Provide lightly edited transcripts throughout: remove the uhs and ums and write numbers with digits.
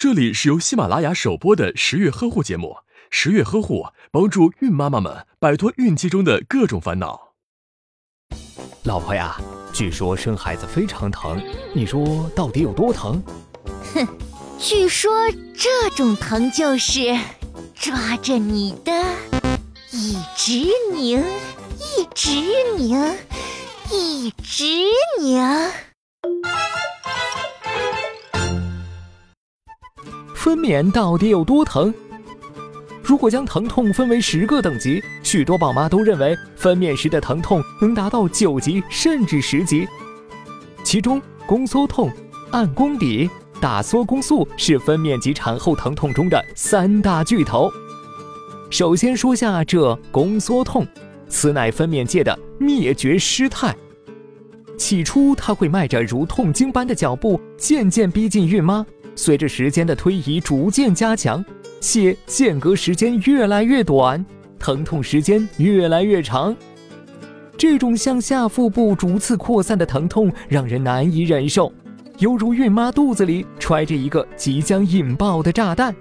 这里是由喜马拉雅首播的十月呵护节目，十月呵护帮助孕妈妈们摆脱孕期中的各种烦恼。老婆呀，据说生孩子非常疼，你说到底有多疼？哼，据说这种疼就是抓着你的一直拧，一直拧，一直拧。分娩到底有多疼？如果将疼痛分为10个等级，许多宝妈都认为分娩时的疼痛能达到9级甚至10级。其中，宫缩痛、按宫底、打缩宫速是分娩及产后疼痛中的3大巨头。首先说下这宫缩痛，此乃分娩界的灭绝师太。起初，它会迈着如痛经般的脚步，渐渐逼近孕妈。随着时间的推移逐渐加强，且间隔时间越来越短，疼痛时间越来越长。这种向下腹部逐次扩散的疼痛让人难以忍受，犹如孕妈肚子里揣着一个即将引爆的炸弹。《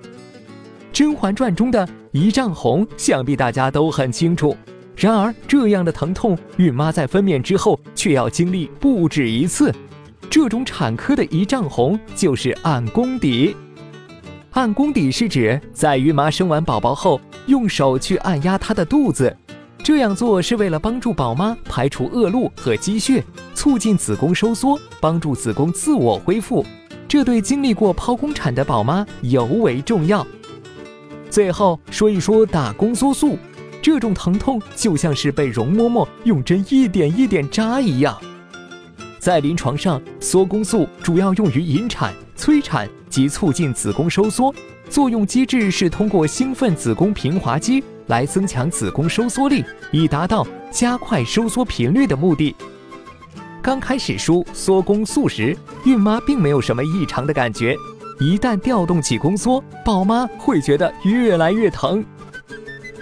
甄嬛传》中的一丈红想必大家都很清楚，然而这样的疼痛孕妈在分娩之后却要经历不止一次。这种产科的一丈红就是按宫底。按宫底是指在孕妈生完宝宝后，用手去按压她的肚子，这样做是为了帮助宝妈排除恶露和积血，促进子宫收缩，帮助子宫自我恢复，这对经历过剖宫产的宝妈尤为重要。最后说一说打宫缩速，这种疼痛就像是被容嬷嬷用针一点一点扎一样。在临床上，缩宫素主要用于引产、催产及促进子宫收缩，作用机制是通过兴奋子宫平滑肌来增强子宫收缩力，以达到加快收缩频率的目的。刚开始输缩宫素时，孕妈并没有什么异常的感觉，一旦调动起宫缩，宝妈会觉得越来越疼。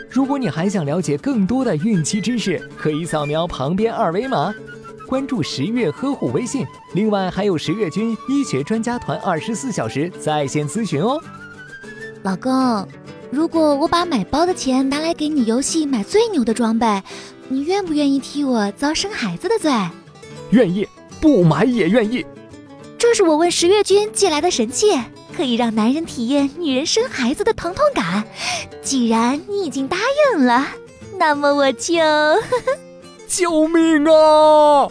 如果你还想了解更多的孕期知识，可以扫描旁边2维码。关注十月呵护微信，另外还有十月军医学专家团24小时在线咨询哦。老公，如果我把买包的钱拿来给你游戏买最牛的装备，你愿不愿意替我遭生孩子的罪？愿意，不买也愿意。这是我问十月军借来的神器，可以让男人体验女人生孩子的疼痛感。既然你已经答应了，那么我就救命啊！